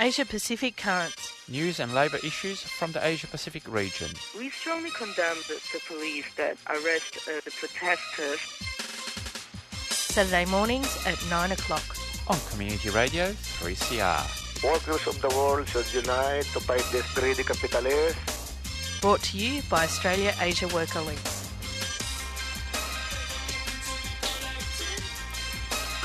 Asia-Pacific Currents. News and labour issues from the Asia-Pacific region. We strongly condemn the police that arrest the protesters. Saturday mornings at 9 o'clock. On Community Radio 3CR. Workers of the world should unite to fight this greedy capitalist. Brought to you by Australia-Asia Worker Link.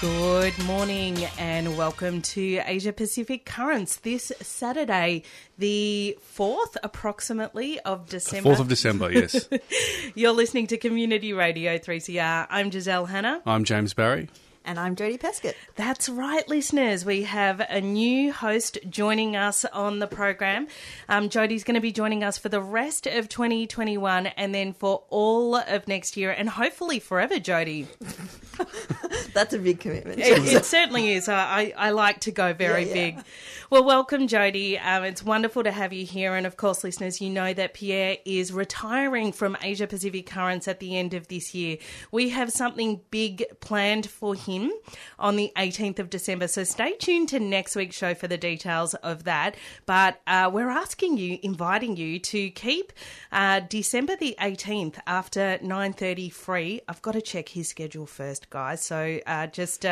Good morning and welcome to Asia Pacific Currents. This Saturday, the 4th approximately of December. 4th of December, yes. You're listening to Community Radio 3CR. I'm Giselle Hanna. I'm James Barry. And I'm Jodie Peskitt. That's right, listeners. We have a new host joining us on the program. Jodie's going to be joining us for the rest of 2021 and then for all of next year and hopefully forever, Jodie. That's a big commitment. It certainly is. I like to go very big. Well, welcome, Jodie. It's wonderful to have you here. And, of course, listeners, you know that Pierre is retiring from Asia Pacific Currents at the end of this year. We have something big planned for him on the 18th of December. So stay tuned to next week's show for the details of that. But we're asking you, inviting you to keep December the 18th after 9:30 free. I've got to check his schedule first, guys. So just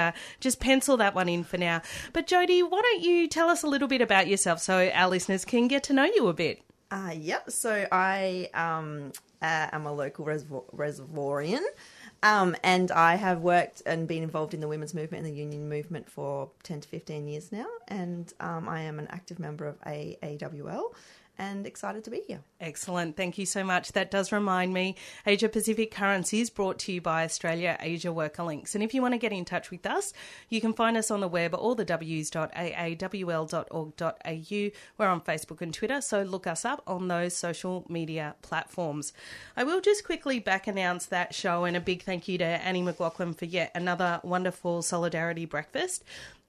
pencil that one in for now. But Jodie, why don't you tell us a little bit about yourself so our listeners can get to know you a bit? So I am a local reservoirian. And I have worked and been involved in the women's movement and the union movement for 10 to 15 years now. And I am an active member of AAWL and excited to be here. Excellent. Thank you so much. That does remind me, Asia Pacific Currents is brought to you by Australia-Asia Worker Links. And if you want to get in touch with us, you can find us on the web at allthews.aawl.org.au. We're on Facebook and Twitter, so look us up on those social media platforms. I will just quickly back announce that show, and a big thank you to Annie McLaughlin for yet another wonderful Solidarity Breakfast.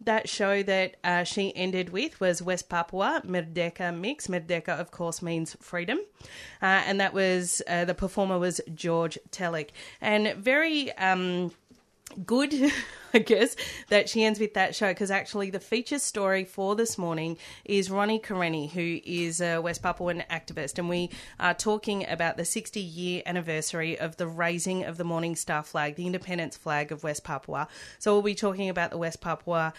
That show that she ended with was West Papua, Merdeka Mix. Merdeka, of course, means freedom. And that was, the performer was George Telek. And very good, I guess, that she ends with that show, because actually the feature story for this morning is Ronny Kareni, who is a West Papuan activist, and we are talking about the 60-year anniversary of the raising of the Morning Star flag, the independence flag of West Papua. So we'll be talking about the West Papua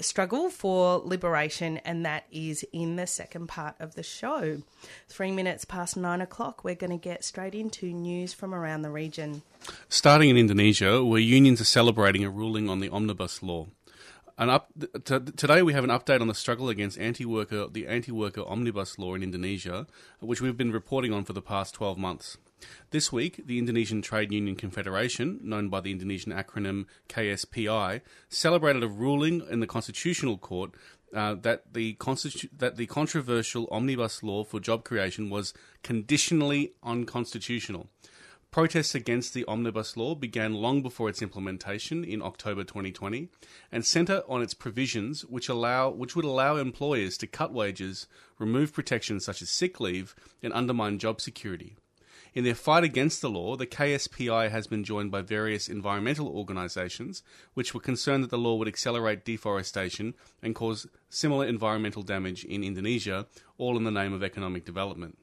struggle for liberation, and that is in the second part of the show. 3 minutes past 9 o'clock, we're going to get straight into news from around the region. Starting in Indonesia, where unions are celebrating a ruling on the omnibus law. Today we have an update on the struggle against the anti-worker omnibus law in Indonesia, which we've been reporting on for the past 12 months. This week, the Indonesian Trade Union Confederation, known by the Indonesian acronym KSPI, celebrated a ruling in the Constitutional Court that the controversial omnibus law for job creation was conditionally unconstitutional. Protests against the omnibus law began long before its implementation in October 2020 and centre on its provisions which would allow employers to cut wages, remove protections such as sick leave, and undermine job security. In their fight against the law, the KSPI has been joined by various environmental organisations which were concerned that the law would accelerate deforestation and cause similar environmental damage in Indonesia, all in the name of economic development.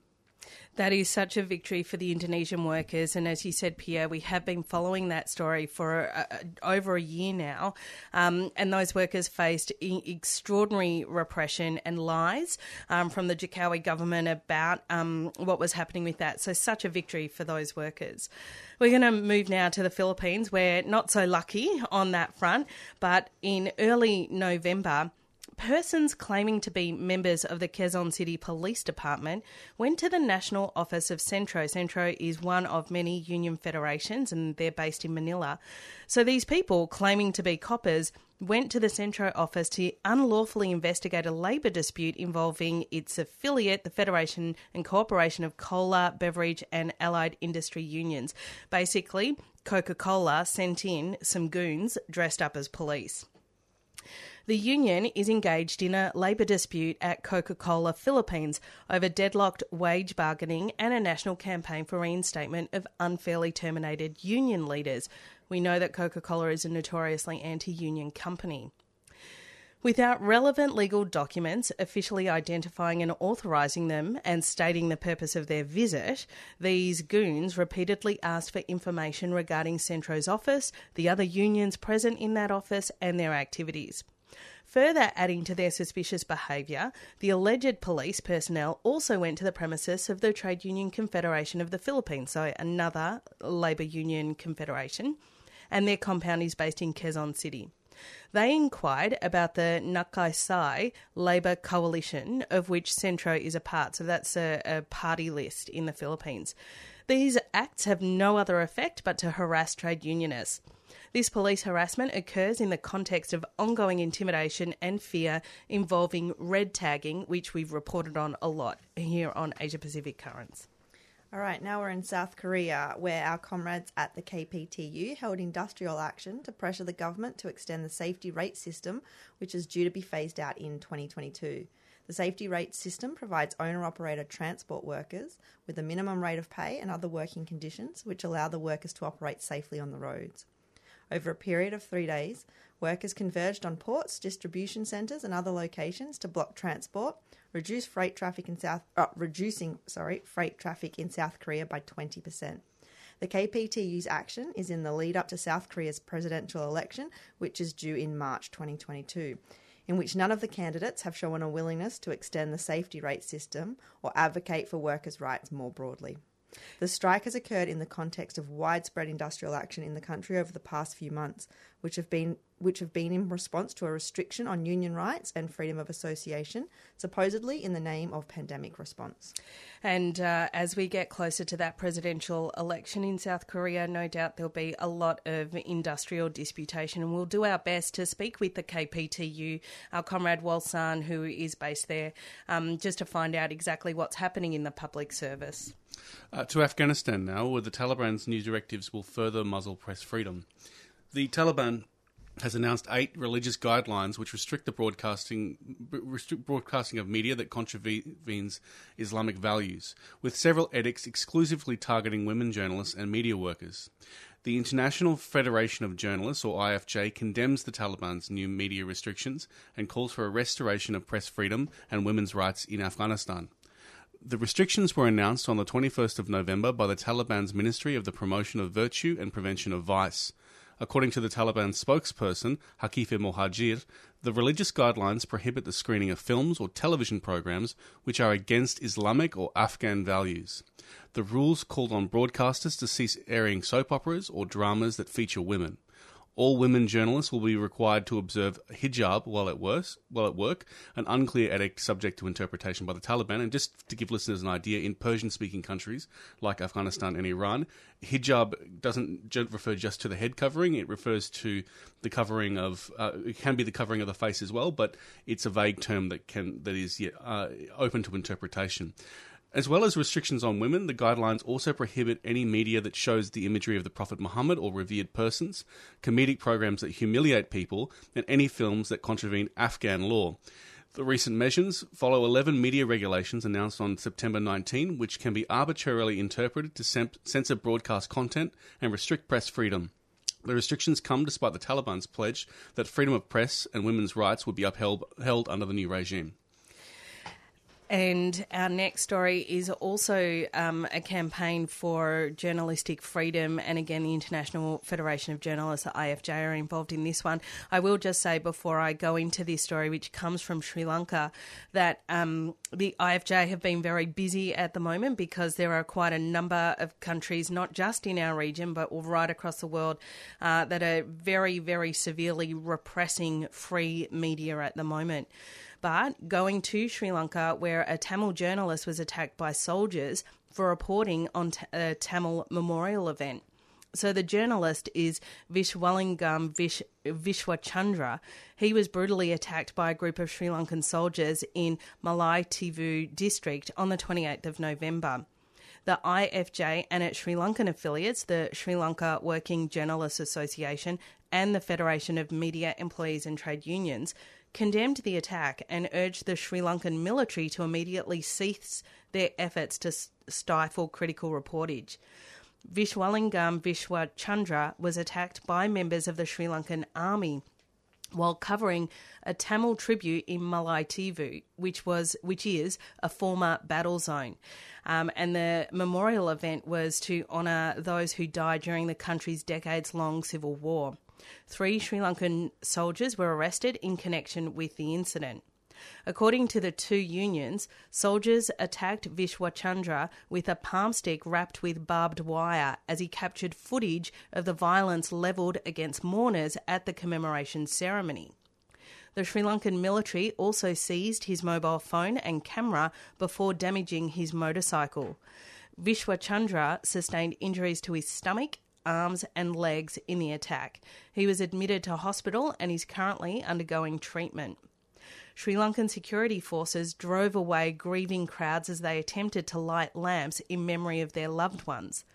That is such a victory for the Indonesian workers. And as you said, Pierre, we have been following that story for over a year now. And those workers faced extraordinary repression and lies from the Jokowi government about what was happening with that. So such a victory for those workers. We're going to move now to the Philippines. We're not so lucky on that front, but in early November, persons claiming to be members of the Quezon City Police Department went to the National Office of Centro. Centro is one of many union federations and they're based in Manila. So these people claiming to be coppers went to the Centro office to unlawfully investigate a labour dispute involving its affiliate, the Federation and Cooperation of Cola, Beverage and Allied Industry Unions. Basically, Coca-Cola sent in some goons dressed up as police. The union is engaged in a labour dispute at Coca-Cola Philippines over deadlocked wage bargaining and a national campaign for reinstatement of unfairly terminated union leaders. We know that Coca-Cola is a notoriously anti-union company. Without relevant legal documents officially identifying and authorising them and stating the purpose of their visit, these goons repeatedly asked for information regarding Centro's office, the other unions present in that office and their activities. Further adding to their suspicious behaviour, the alleged police personnel also went to the premises of the Trade Union Confederation of the Philippines, so another labour union confederation, and their compound is based in Quezon City. They inquired about the Nakai Sai Labour Coalition, of which Centro is a part, so that's a party list in the Philippines. These acts have no other effect but to harass trade unionists. This police harassment occurs in the context of ongoing intimidation and fear involving red tagging, which we've reported on a lot here on Asia Pacific Currents. All right, now we're in South Korea, where our comrades at the KPTU held industrial action to pressure the government to extend the safety rate system, which is due to be phased out in 2022. The safety rate system provides owner-operator transport workers with a minimum rate of pay and other working conditions, which allow the workers to operate safely on the roads. Over a period of 3 days, workers converged on ports, distribution centres and other locations to block transport, reducing freight traffic in South Korea by 20%. The KPTU's action is in the lead up to South Korea's presidential election, which is due in March 2022, in which none of the candidates have shown a willingness to extend the safety rate system or advocate for workers' rights more broadly. The strike has occurred in the context of widespread industrial action in the country over the past few months, which have been in response to a restriction on union rights and freedom of association, supposedly in the name of pandemic response. And as we get closer to that presidential election in South Korea, no doubt there'll be a lot of industrial disputation, and we'll do our best to speak with the KPTU, our comrade Walsan, who is based there, just to find out exactly what's happening in the public service. To Afghanistan now, where the Taliban's new directives will further muzzle press freedom. The Taliban has announced 8 religious guidelines which restrict the broadcasting of media that contravenes Islamic values, with several edicts exclusively targeting women journalists and media workers. The International Federation of Journalists, or IFJ, condemns the Taliban's new media restrictions and calls for a restoration of press freedom and women's rights in Afghanistan. The restrictions were announced on the 21st of November by the Taliban's Ministry of the Promotion of Virtue and Prevention of Vice. According to the Taliban spokesperson, Hakife Mohajir, the religious guidelines prohibit the screening of films or television programs which are against Islamic or Afghan values. The rules called on broadcasters to cease airing soap operas or dramas that feature women. All women journalists will be required to observe hijab while at work, an unclear edict subject to interpretation by the Taliban. And just to give listeners an idea, in Persian-speaking countries like Afghanistan and Iran, hijab doesn't refer just to the head covering. It refers to the covering of, it can be the covering of the face as well, but it's a vague term that is open to interpretation. As well as restrictions on women, the guidelines also prohibit any media that shows the imagery of the Prophet Muhammad or revered persons, comedic programs that humiliate people, and any films that contravene Afghan law. The recent measures follow 11 media regulations announced on September 19, which can be arbitrarily interpreted to censor broadcast content and restrict press freedom. The restrictions come despite the Taliban's pledge that freedom of press and women's rights would be upheld under the new regime. And our next story is also a campaign for journalistic freedom. And again, the International Federation of Journalists, the IFJ, are involved in this one. I will just say before I go into this story, which comes from Sri Lanka, that the IFJ have been very busy at the moment because there are quite a number of countries, not just in our region, but right across the world, that are very, very severely repressing free media at the moment. But going to Sri Lanka, where a Tamil journalist was attacked by soldiers for reporting on a Tamil memorial event. So the journalist is Vishwalingam Vishwachandra. He was brutally attacked by a group of Sri Lankan soldiers in Mullaitivu district on the 28th of November. The IFJ and its Sri Lankan affiliates, the Sri Lanka Working Journalists Association and the Federation of Media Employees and Trade Unions, condemned the attack and urged the Sri Lankan military to immediately cease their efforts to stifle critical reportage. Vishwalingam Vishwachandra was attacked by members of the Sri Lankan army while covering a Tamil tribute in Mullaitivu, which is a former battle zone. And the memorial event was to honour those who died during the country's decades-long civil war. 3 Sri Lankan soldiers were arrested in connection with the incident. According to the 2 unions, soldiers attacked Vishwachandra with a palm stick wrapped with barbed wire as he captured footage of the violence levelled against mourners at the commemoration ceremony. The Sri Lankan military also seized his mobile phone and camera before damaging his motorcycle. Vishwachandra sustained injuries to his stomach, arms and legs in the attack. He was admitted to hospital and is currently undergoing treatment. Sri Lankan security forces drove away grieving crowds as they attempted to light lamps in memory of their loved ones.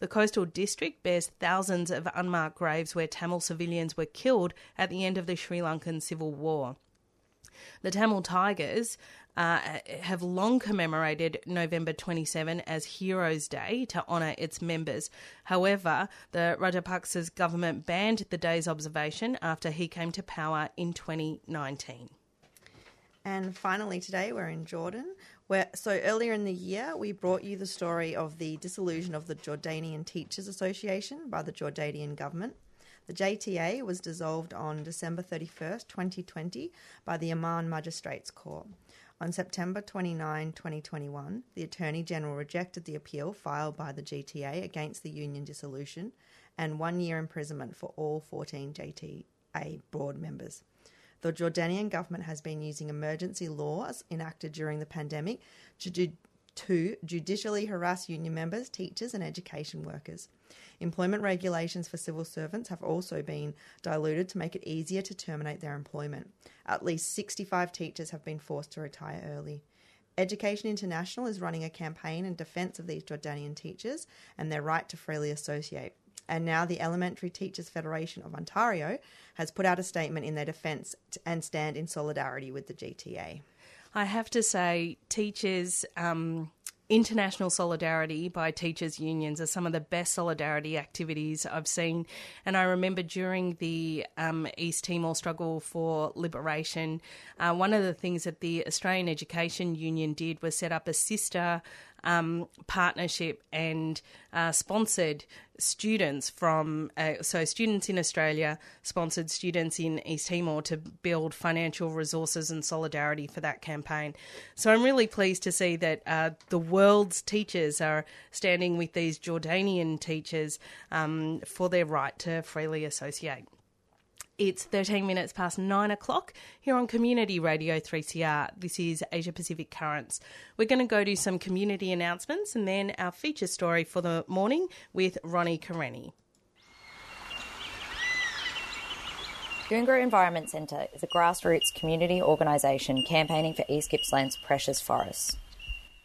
The coastal district bears thousands of unmarked graves where Tamil civilians were killed at the end of the Sri Lankan Civil War. The Tamil Tigers have long commemorated November 27 as Heroes' Day to honour its members. However, the Rajapaksa's government banned the day's observation after he came to power in 2019. And finally today we're in Jordan. So earlier in the year we brought you the story of the dissolution of the Jordanian Teachers Association by the Jordanian government. The JTA was dissolved on December 31st, 2020 by the Amman Magistrates Court. On September 29, 2021, the Attorney General rejected the appeal filed by the JTA against the union dissolution and 1 year imprisonment for all 14 JTA board members. The Jordanian government has been using emergency laws enacted during the pandemic to judicially harass union members, teachers and education workers. Employment regulations for civil servants have also been diluted to make it easier to terminate their employment. At least 65 teachers have been forced to retire early. Education International is running a campaign in defence of these Jordanian teachers and their right to freely associate. And now the Elementary Teachers Federation of Ontario has put out a statement in their defence and stand in solidarity with the JTA. I have to say, teachers, international solidarity by teachers' unions are some of the best solidarity activities I've seen. And I remember during the East Timor struggle for liberation, one of the things that the Australian Education Union did was set up a sister partnership and sponsored students from students in Australia sponsored students in East Timor to build financial resources and solidarity for that campaign. So I'm really pleased to see that the world's teachers are standing with these Jordanian teachers for their right to freely associate. It's 13 minutes past 9 o'clock here on Community Radio 3CR. This is Asia Pacific Currents. We're going to go to some community announcements and then our feature story for the morning with Ronny Kareni. Goongerah Environment Centre is a grassroots community organisation campaigning for East Gippsland's precious forests.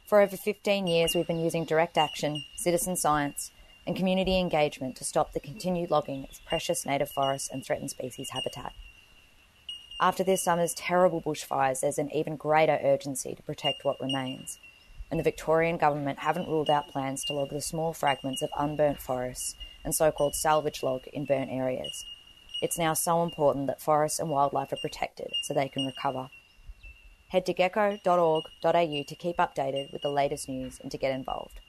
For over 15 years, we've been using direct action, citizen science and community engagement to stop the continued logging of precious native forests and threatened species habitat. After this summer's terrible bushfires, there's an even greater urgency to protect what remains, and the Victorian government haven't ruled out plans to log the small fragments of unburnt forests and so-called salvage log in burnt areas. It's now so important that forests and wildlife are protected so they can recover. Head to gecko.org.au to keep updated with the latest news and to get involved.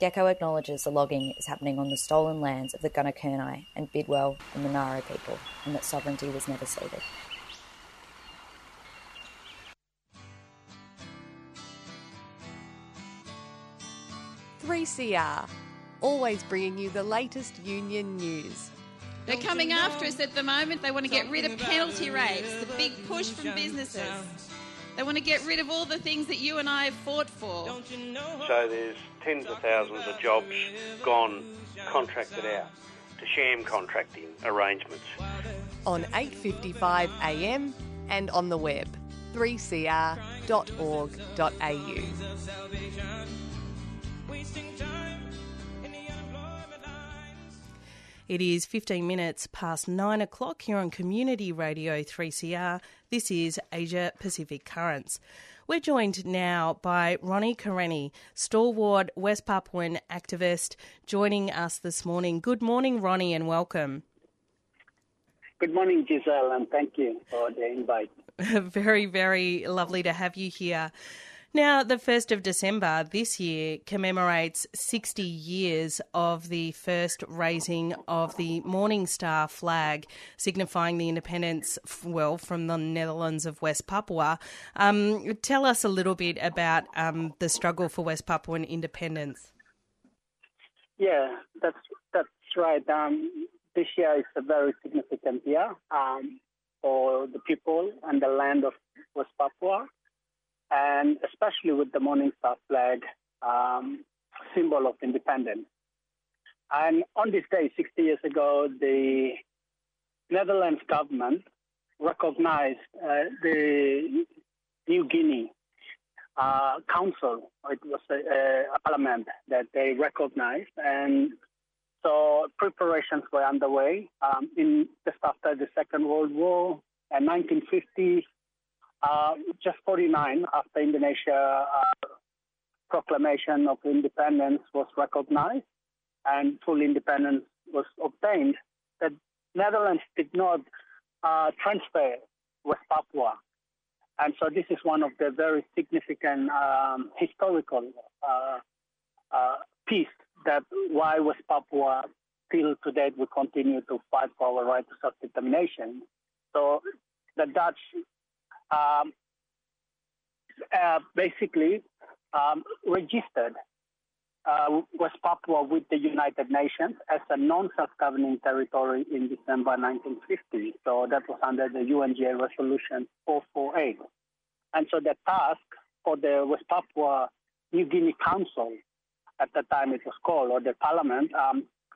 Gecko acknowledges the logging is happening on the stolen lands of the Gunna Kurnai and Bidwell and the Naro people, and that sovereignty was never ceded. Three CR, always bringing you the latest union news. They're coming after us at the moment. They want to get rid of penalty rates. The big push from businesses. They want to get rid of all the things that you and I have fought for. So there's tens of thousands of jobs gone, contracted out to sham contracting arrangements. On 8:55 a.m. and on the web, 3cr.org.au. It is 15 minutes past 9 o'clock here on Community Radio 3CR. This is Asia Pacific Currents. We're joined now by Ronny Kareni, stalwart West Papuan activist, joining us this morning. Good morning, Ronny, and welcome. Good morning, Giselle, and thank you for the invite. Very, very lovely to have you here. Now, the 1st of December this year commemorates 60 years of the first raising of the Morning Star flag, signifying the independence, from the Netherlands of West Papua. Tell us a little bit about the struggle for West Papuan independence. Yeah, that's right. This year is a very significant year for the people and the land of West Papua, and especially with the Morning Star flag, symbol of independence. And on this day, 60 years ago, the Netherlands government recognized the New Guinea Council. It was a parliament that they recognized. And so preparations were underway in just after the Second World War in 1950. Just 49 after Indonesia proclamation of independence was recognized and full independence was obtained, the Netherlands did not transfer West Papua. And so this is one of the very significant historical piece that why West Papua till today we continue to fight for our right to self-determination. So the Dutch basically registered West Papua with the United Nations as a non-self-governing territory in December 1950. So that was under the UNGA Resolution 448. And so the task for the West Papua New Guinea Council, at the time it was called, or the Parliament,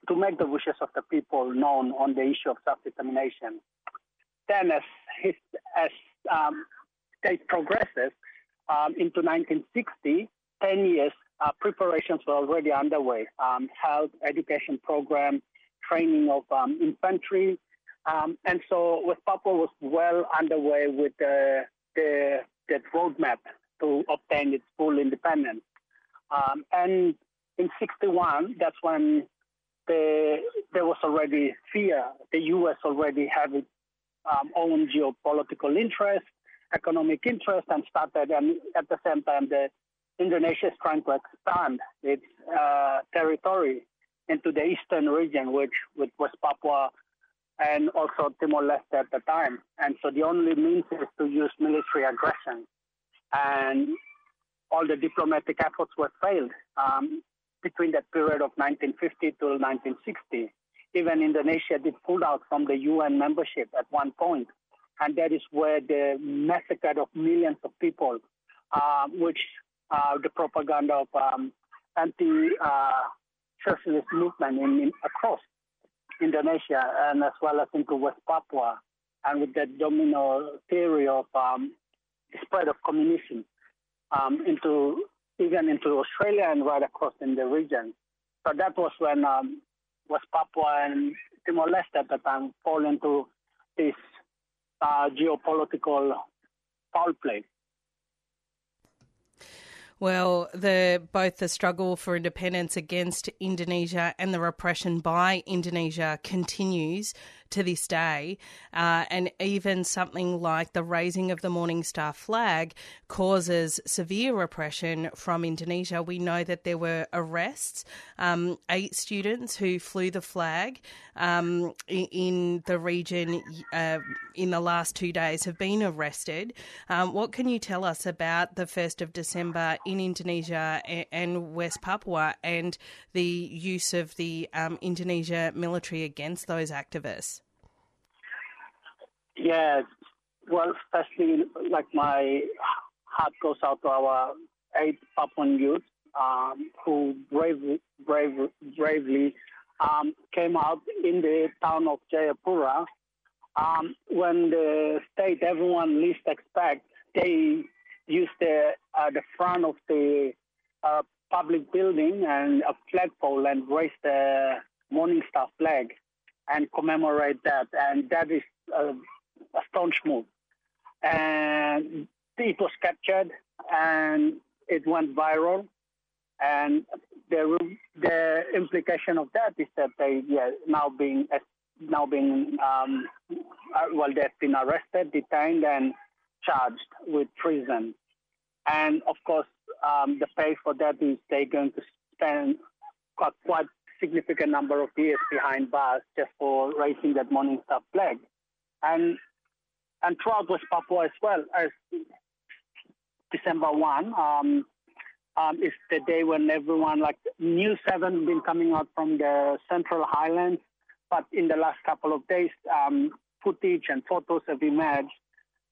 to make the wishes of the people known on the issue of self-determination. Then as state progresses into 1960, 10 years, preparations were already underway. Health, education program, training of infantry. And so West Papua was well underway with the roadmap to obtain its full independence. And in 61, that's when there was already fear. The U.S. already had it. Own geopolitical interests, economic interests, and started. And at the same time, the Indonesia is trying to expand its territory into the eastern region, which with West Papua and also Timor-Leste at the time. And so the only means is to use military aggression. And all the diplomatic efforts were failed between that period of 1950 till 1960. Even Indonesia did pull out from the UN membership at one point, and that is where the massacre of millions of people, which the propaganda of anti-socialist movement across Indonesia and as well as into West Papua, and with that domino theory of spread of communism into Australia and right across in the region. So that was when West Papua and Timor-Leste at the time fall into this geopolitical foul play. Well, both the struggle for independence against Indonesia and the repression by Indonesia continues to this day, and even something like the raising of the Morning Star flag causes severe repression from Indonesia. We know that there were arrests, 8 students who flew the flag in the region in the last 2 days have been arrested. What can you tell us about the 1st of December in Indonesia and West Papua and the use of the Indonesia military against those activists? Yeah, well, especially like my heart goes out to our 8 Papuan youth who bravely came out in the town of Jayapura when the state everyone least expects. They used the front of the public building and a flagpole and raised the Morning Star flag and commemorate that. And that is a staunch move. And it was captured and it went viral. And the implication of that is that they they've been arrested, detained, and charged with treason. And of course, the pay for that is they're going to spend quite significant number of years behind bars just for raising that Morning Star flag. And throughout West Papua as well, as December 1 is the day when everyone, like News 7 been coming out from the Central Highlands, but in the last couple of days, footage and photos have emerged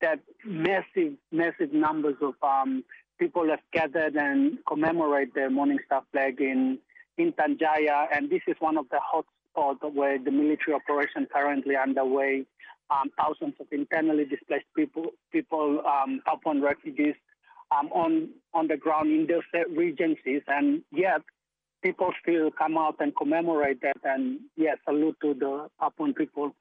that massive numbers of people have gathered and commemorate the Morning Star flag in Tanjaya, and this is one of the hot spots where the military operation currently underway. Thousands of internally displaced people, Papuan refugees, on the ground in those regencies, and yet people still come out and commemorate that, and salute to the Papuan people.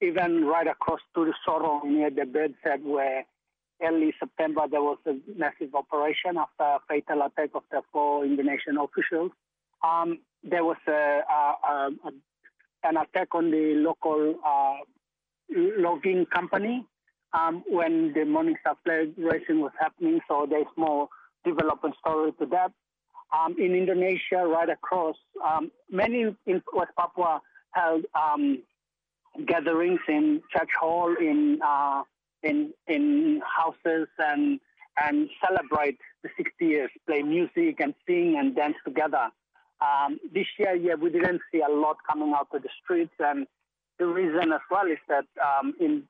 Even right across to the Sorong near the Bedstead, where early September there was a massive operation after a fatal attack of the 4 Indonesian officials. There was an attack on the local logging company when the Morning Star flag raising was happening. So there's more development story to that. In Indonesia, right across, many in West Papua held gatherings in church hall, in houses, and celebrate the 60 years, play music and sing and dance together. This year, we didn't see a lot coming out to the streets, and the reason as well is that in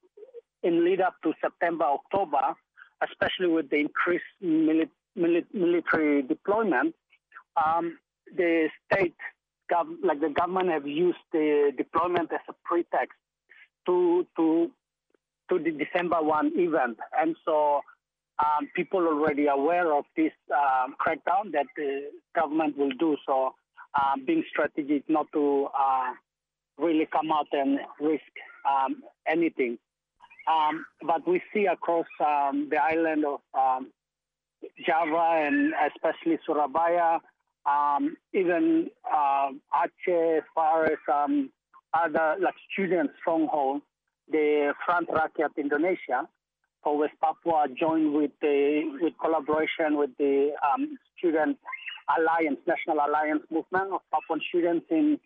lead up to September, October, especially with the increased military deployment, the state, the government, have used the deployment as a pretext to the December 1 event, and so people already aware of this crackdown that the government will do. So, being strategic not to really come out and risk anything. But we see across the island of Java and especially Surabaya, even Aceh, as far as other student stronghold, the Front Rakyat Indonesia for West Papua joined with collaboration with the Student Alliance, National Alliance Movement of Papuan students in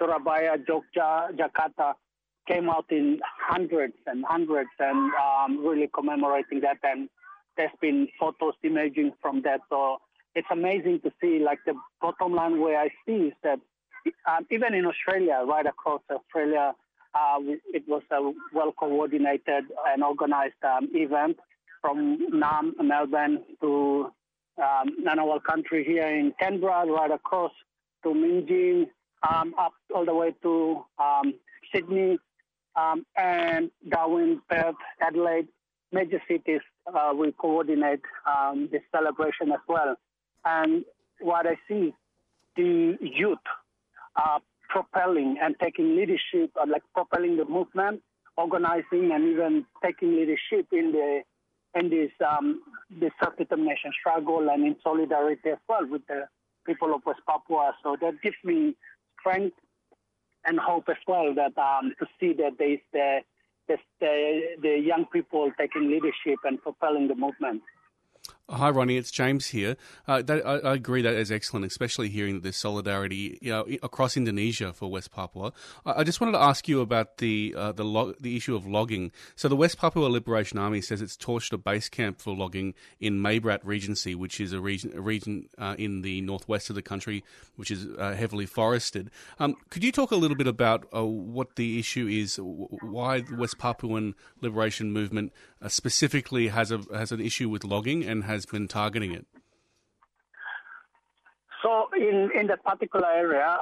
Surabaya, Jogja, Jakarta, came out in hundreds and really commemorating that. And there's been photos emerging from that. So it's amazing to see, the bottom line where I see is that even in Australia, right across Australia, it was a well-coordinated and organized event from Melbourne to Ngunnawal country here in Canberra, right across to Minjin, up all the way to Sydney and Darwin, Perth, Adelaide, major cities will coordinate this celebration as well. And what I see, the youth are propelling and taking leadership, propelling the movement, organizing, and even taking leadership in this the self-determination struggle and in solidarity as well with the people of West Papua. So that gives me strength and hope as well that to see that there's the young people taking leadership and propelling the movement. Hi, Ronny. It's James here. I agree that is excellent, especially hearing that there's solidarity across Indonesia for West Papua. I just wanted to ask you about the issue of logging. So the West Papua Liberation Army says it's torched a base camp for logging in Maybrat Regency, which is a region in the northwest of the country, which is heavily forested. Could you talk a little bit about what the issue is, why the West Papuan Liberation Movement specifically has an issue with logging and has been targeting it? So in that particular area,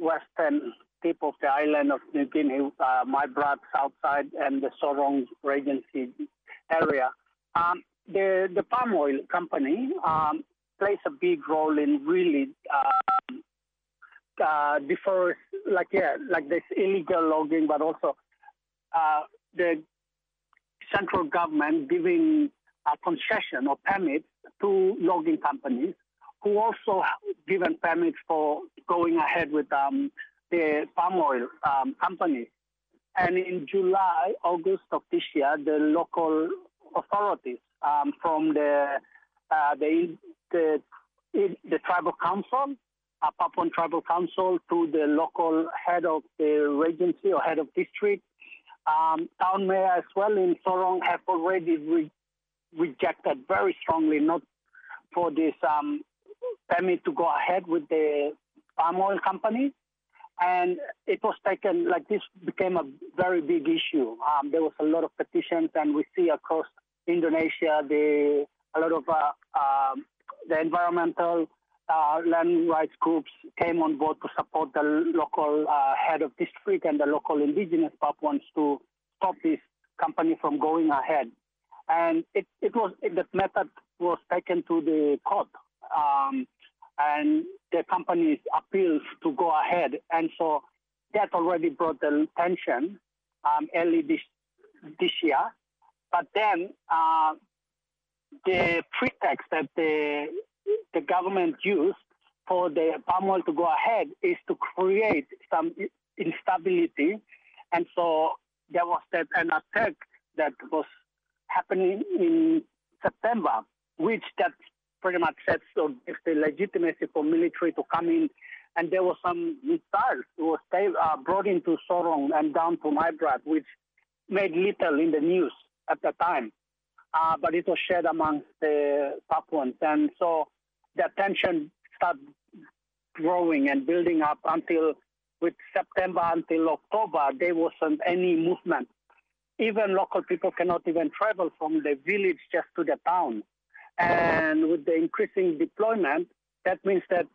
western tip of the island of New Guinea, my brother's outside and the Sorong Regency area, the palm oil company plays a big role in really deforest, like this illegal logging, but also the central government giving a concession or permits to logging companies, who also given permits for going ahead with the palm oil companies. And in July, August of this year, the local authorities from the tribal council, Papuan Tribal Council, to the local head of the regency or head of district, town mayor as well in Sorong, have already rejected very strongly not for this permit to go ahead with the palm oil company. And it was taken, this became a very big issue. There was a lot of petitions, and we see across Indonesia a lot of the environmental land rights groups came on board to support the local head of district and the local indigenous Papuans to stop this company from going ahead. And that method was taken to the court. And the companies appealed to go ahead. And so that already brought the tension early this year. But then the pretext that the government used for the palm oil to go ahead is to create some instability. And so there was an attack that was happening in September, which that pretty much sets or gives the legitimacy for military to come in. And there was some missiles who were brought into Sorong and down to Maibrat, which made little in the news at the time. But it was shared amongst the Papuans. And so the tension started growing and building up until, with September until October, there wasn't any movement. Even local people cannot even travel from the village just to the town. And with the increasing deployment, that means that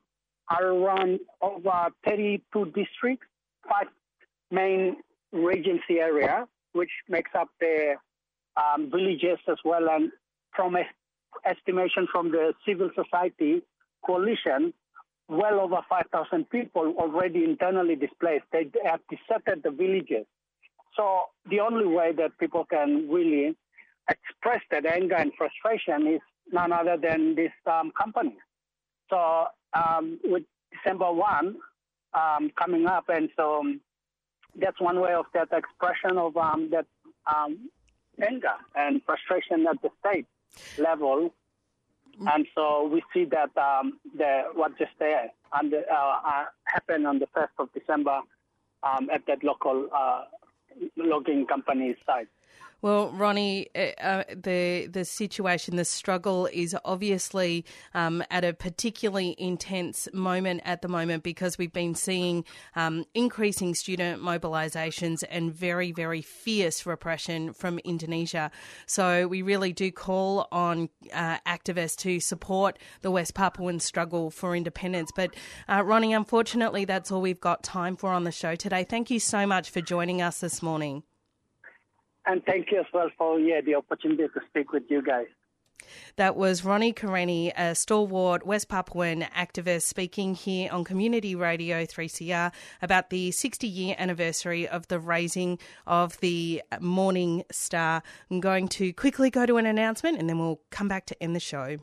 around over 32 districts, 5 main regency area, which makes up the villages as well. And from estimation from the civil society coalition, well over 5,000 people already internally displaced. They have deserted the villages. So the only way that people can really express that anger and frustration is none other than this company. So with December 1 coming up, and so that's one way of that expression of that anger and frustration at the state level. And so we see that what just there happened on the 1st of December at that local logging company site. Well, Ronny, the situation, the struggle is obviously at a particularly intense moment at the moment, because we've been seeing increasing student mobilisations and very, very fierce repression from Indonesia. So we really do call on activists to support the West Papuan struggle for independence. But Ronny, unfortunately, that's all we've got time for on the show today. Thank you so much for joining us this morning. And thank you as well for the opportunity to speak with you guys. That was Ronny Kareni, a stalwart West Papuan activist, speaking here on Community Radio 3CR about the 60-year anniversary of the raising of the Morning Star. I'm going to quickly go to an announcement and then we'll come back to end the show.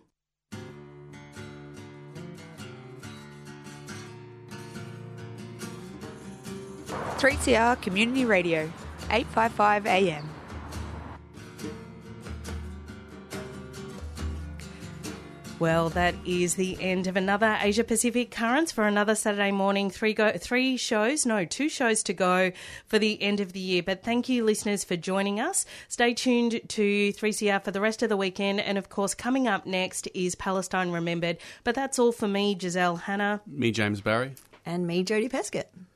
Three CR Community Radio, 855 AM. Well, that is the end of another Asia Pacific Currents for another Saturday morning. Two shows to go for the end of the year. But thank you, listeners, for joining us. Stay tuned to 3CR for the rest of the weekend. And, of course, coming up next is Palestine Remembered. But that's all for me, Giselle Hanna. Me, James Barry. And me, Jodie Peskitt.